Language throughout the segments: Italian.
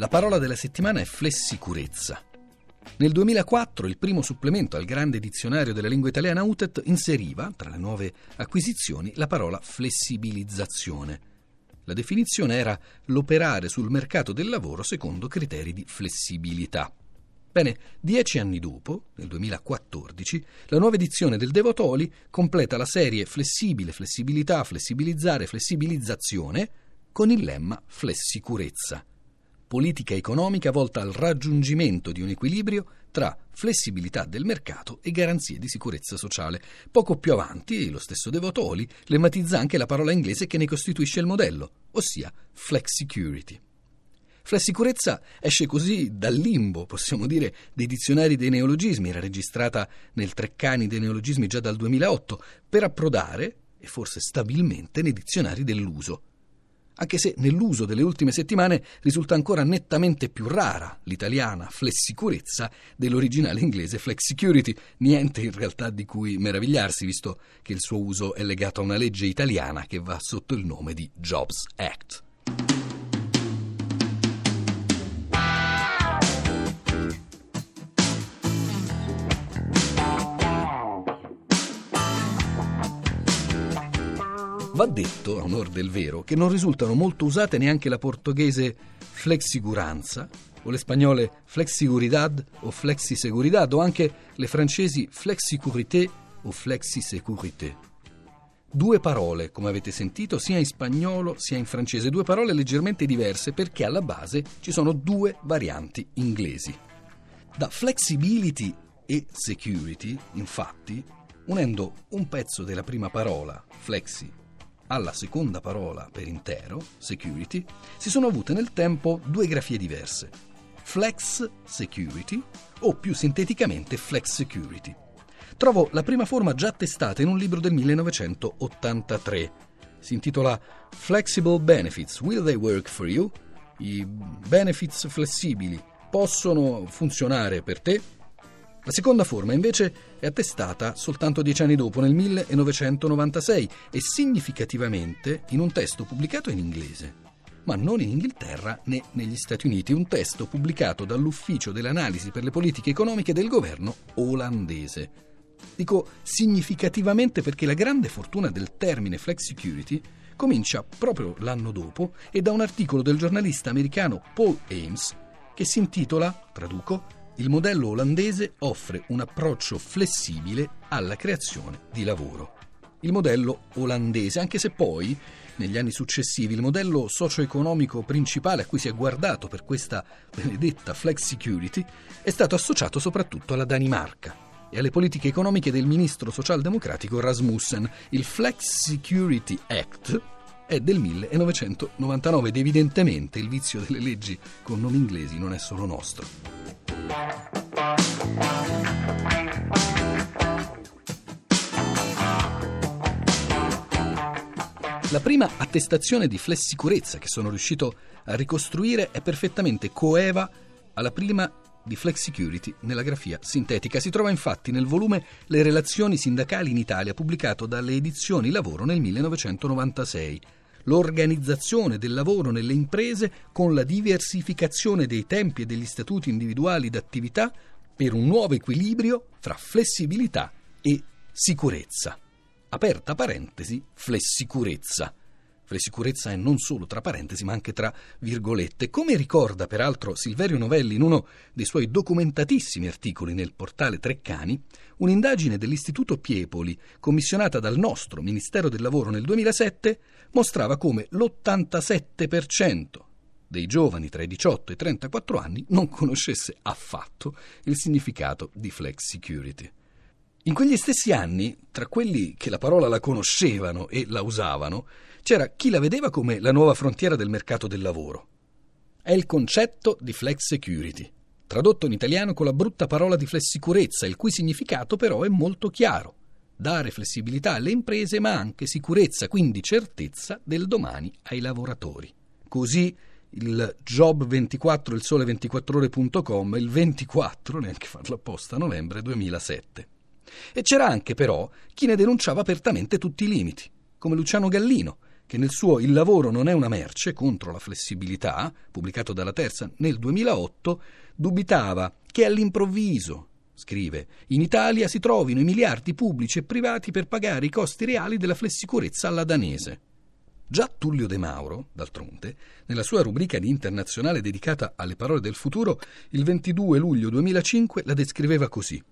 La parola della settimana è flessicurezza. Nel 2004 il primo supplemento al grande dizionario della lingua italiana UTET inseriva, tra le nuove acquisizioni, la parola flessibilizzazione. La definizione era l'operare sul mercato del lavoro secondo criteri di flessibilità. Bene, 10 anni dopo, nel 2014, la nuova edizione del De Votoli completa la serie flessibile, flessibilità, flessibilizzare, flessibilizzazione con il lemma flessicurezza. Politica economica volta al raggiungimento di un equilibrio tra flessibilità del mercato e garanzie di sicurezza sociale. Poco più avanti, lo stesso De Votoli lemmatizza anche la parola inglese che ne costituisce il modello, ossia flexicurity. Flessicurezza esce così dal limbo, possiamo dire, dei dizionari dei neologismi, era registrata nel Treccani dei neologismi già dal 2008, per approdare, e forse stabilmente, nei dizionari dell'uso. Anche se nell'uso delle ultime settimane risulta ancora nettamente più rara l'italiana flessicurezza dell'originale inglese flexicurity, niente in realtà di cui meravigliarsi, visto che il suo uso è legato a una legge italiana che va sotto il nome di Jobs Act. Va detto, a onor del vero, che non risultano molto usate neanche la portoghese flexiguranza o le spagnole flexiguridad o flexiseguridad o anche le francesi flexicurité o flexisecurité. Due parole, come avete sentito, sia in spagnolo sia in francese, due parole leggermente diverse perché alla base ci sono due varianti inglesi. Da flexibility e security, infatti, unendo un pezzo della prima parola, flexi, alla seconda parola per intero, security, si sono avute nel tempo due grafie diverse, flex security o più sinteticamente flex security. Trovo la prima forma già attestata in un libro del 1983. Si intitola Flexible Benefits, Will They Work For You? I benefits flessibili possono funzionare per te? La seconda forma, invece, è attestata soltanto 10 anni dopo, nel 1996, e significativamente in un testo pubblicato in inglese, ma non in Inghilterra né negli Stati Uniti, un testo pubblicato dall'Ufficio dell'Analisi per le Politiche Economiche del governo olandese. Dico significativamente perché la grande fortuna del termine flexicurity comincia proprio l'anno dopo e da un articolo del giornalista americano Paul Ames che si intitola, traduco, Il modello olandese offre un approccio flessibile alla creazione di lavoro. Il modello olandese, anche se poi, negli anni successivi, il modello socio-economico principale a cui si è guardato per questa benedetta flexicurity è stato associato soprattutto alla Danimarca e alle politiche economiche del ministro socialdemocratico Rasmussen. Il Flexicurity Act è del 1999 ed evidentemente il vizio delle leggi con nomi inglesi non è solo nostro. La prima attestazione di flessicurezza che sono riuscito a ricostruire è perfettamente coeva alla prima di flexicurity nella grafia sintetica. Si trova infatti nel volume Le relazioni sindacali in Italia, pubblicato dalle edizioni Lavoro nel 1996. L'organizzazione del lavoro nelle imprese con la diversificazione dei tempi e degli statuti individuali d'attività per un nuovo equilibrio fra flessibilità e sicurezza. Aperta parentesi, flessicurezza. Flessicurezza è non solo tra parentesi ma anche tra virgolette. Come ricorda peraltro Silverio Novelli in uno dei suoi documentatissimi articoli nel portale Treccani, un'indagine dell'Istituto Piepoli, commissionata dal nostro Ministero del Lavoro nel 2007, mostrava come l'87% dei giovani tra i 18 e i 34 anni non conoscesse affatto il significato di flexicurity. In quegli stessi anni, tra quelli che la parola la conoscevano e la usavano, c'era chi la vedeva come la nuova frontiera del mercato del lavoro. È il concetto di flexicurity, tradotto in italiano con la brutta parola di flessicurezza, il cui significato però è molto chiaro. Dare flessibilità alle imprese, ma anche sicurezza, quindi certezza del domani ai lavoratori. Così il Job 24, il sole24ore.com, il 24, neanche farlo apposta, novembre 2007. E c'era anche però chi ne denunciava apertamente tutti i limiti, come Luciano Gallino, che nel suo Il lavoro non è una merce contro la flessibilità, pubblicato dalla Terza nel 2008, dubitava che all'improvviso, scrive, in Italia si trovino i miliardi pubblici e privati per pagare i costi reali della flessicurezza alla danese. Già Tullio De Mauro, d'altronde, nella sua rubrica di Internazionale dedicata alle parole del futuro, il 22 luglio 2005 la descriveva così: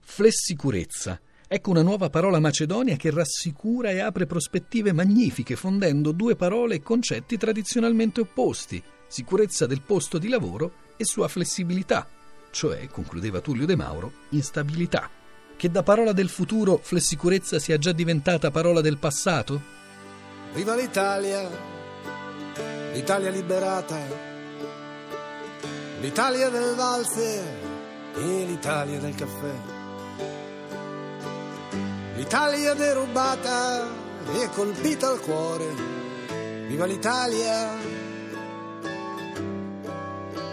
flessicurezza. Ecco una nuova parola macedonia che rassicura e apre prospettive magnifiche, fondendo due parole e concetti tradizionalmente opposti, sicurezza del posto di lavoro e sua flessibilità, cioè, concludeva Tullio De Mauro, instabilità. Che da parola del futuro flessicurezza sia già diventata parola del passato? Viva l'Italia, l'Italia liberata, l'Italia del valzer e l'Italia del caffè. L'Italia derubata e colpita al cuore, viva l'Italia,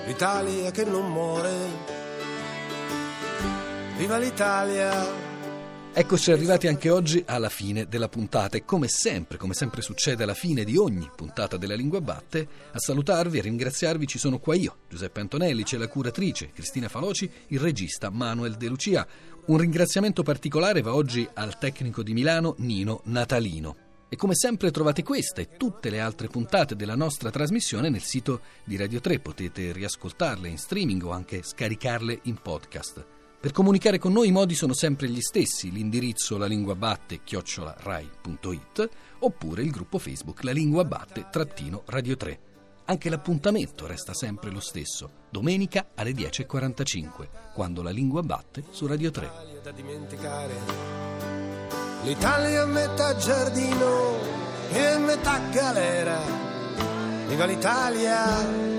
l'Italia che non muore, viva l'Italia. Eccoci arrivati anche oggi alla fine della puntata e come sempre succede alla fine di ogni puntata della Lingua Batte, a salutarvi e ringraziarvi ci sono qua io, Giuseppe Antonelli, c'è la curatrice Cristina Faloci, il regista Manuel De Lucia. Un ringraziamento particolare va oggi al tecnico di Milano Nino Natalino. E come sempre trovate questa e tutte le altre puntate della nostra trasmissione nel sito di Radio 3, potete riascoltarle in streaming o anche scaricarle in podcast. Per comunicare con noi i modi sono sempre gli stessi, l'indirizzo lalinguabatte@rai.it oppure il gruppo Facebook lalinguabatte-radio3. Anche l'appuntamento resta sempre lo stesso, domenica alle 10.45, quando la Lingua Batte su Radio 3. L'Italia da dimenticare, l'Italia metà giardino e metà galera, viva l'Italia!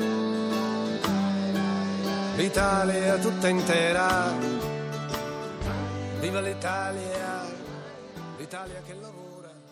L'Italia tutta intera, viva l'Italia, l'Italia che lavora.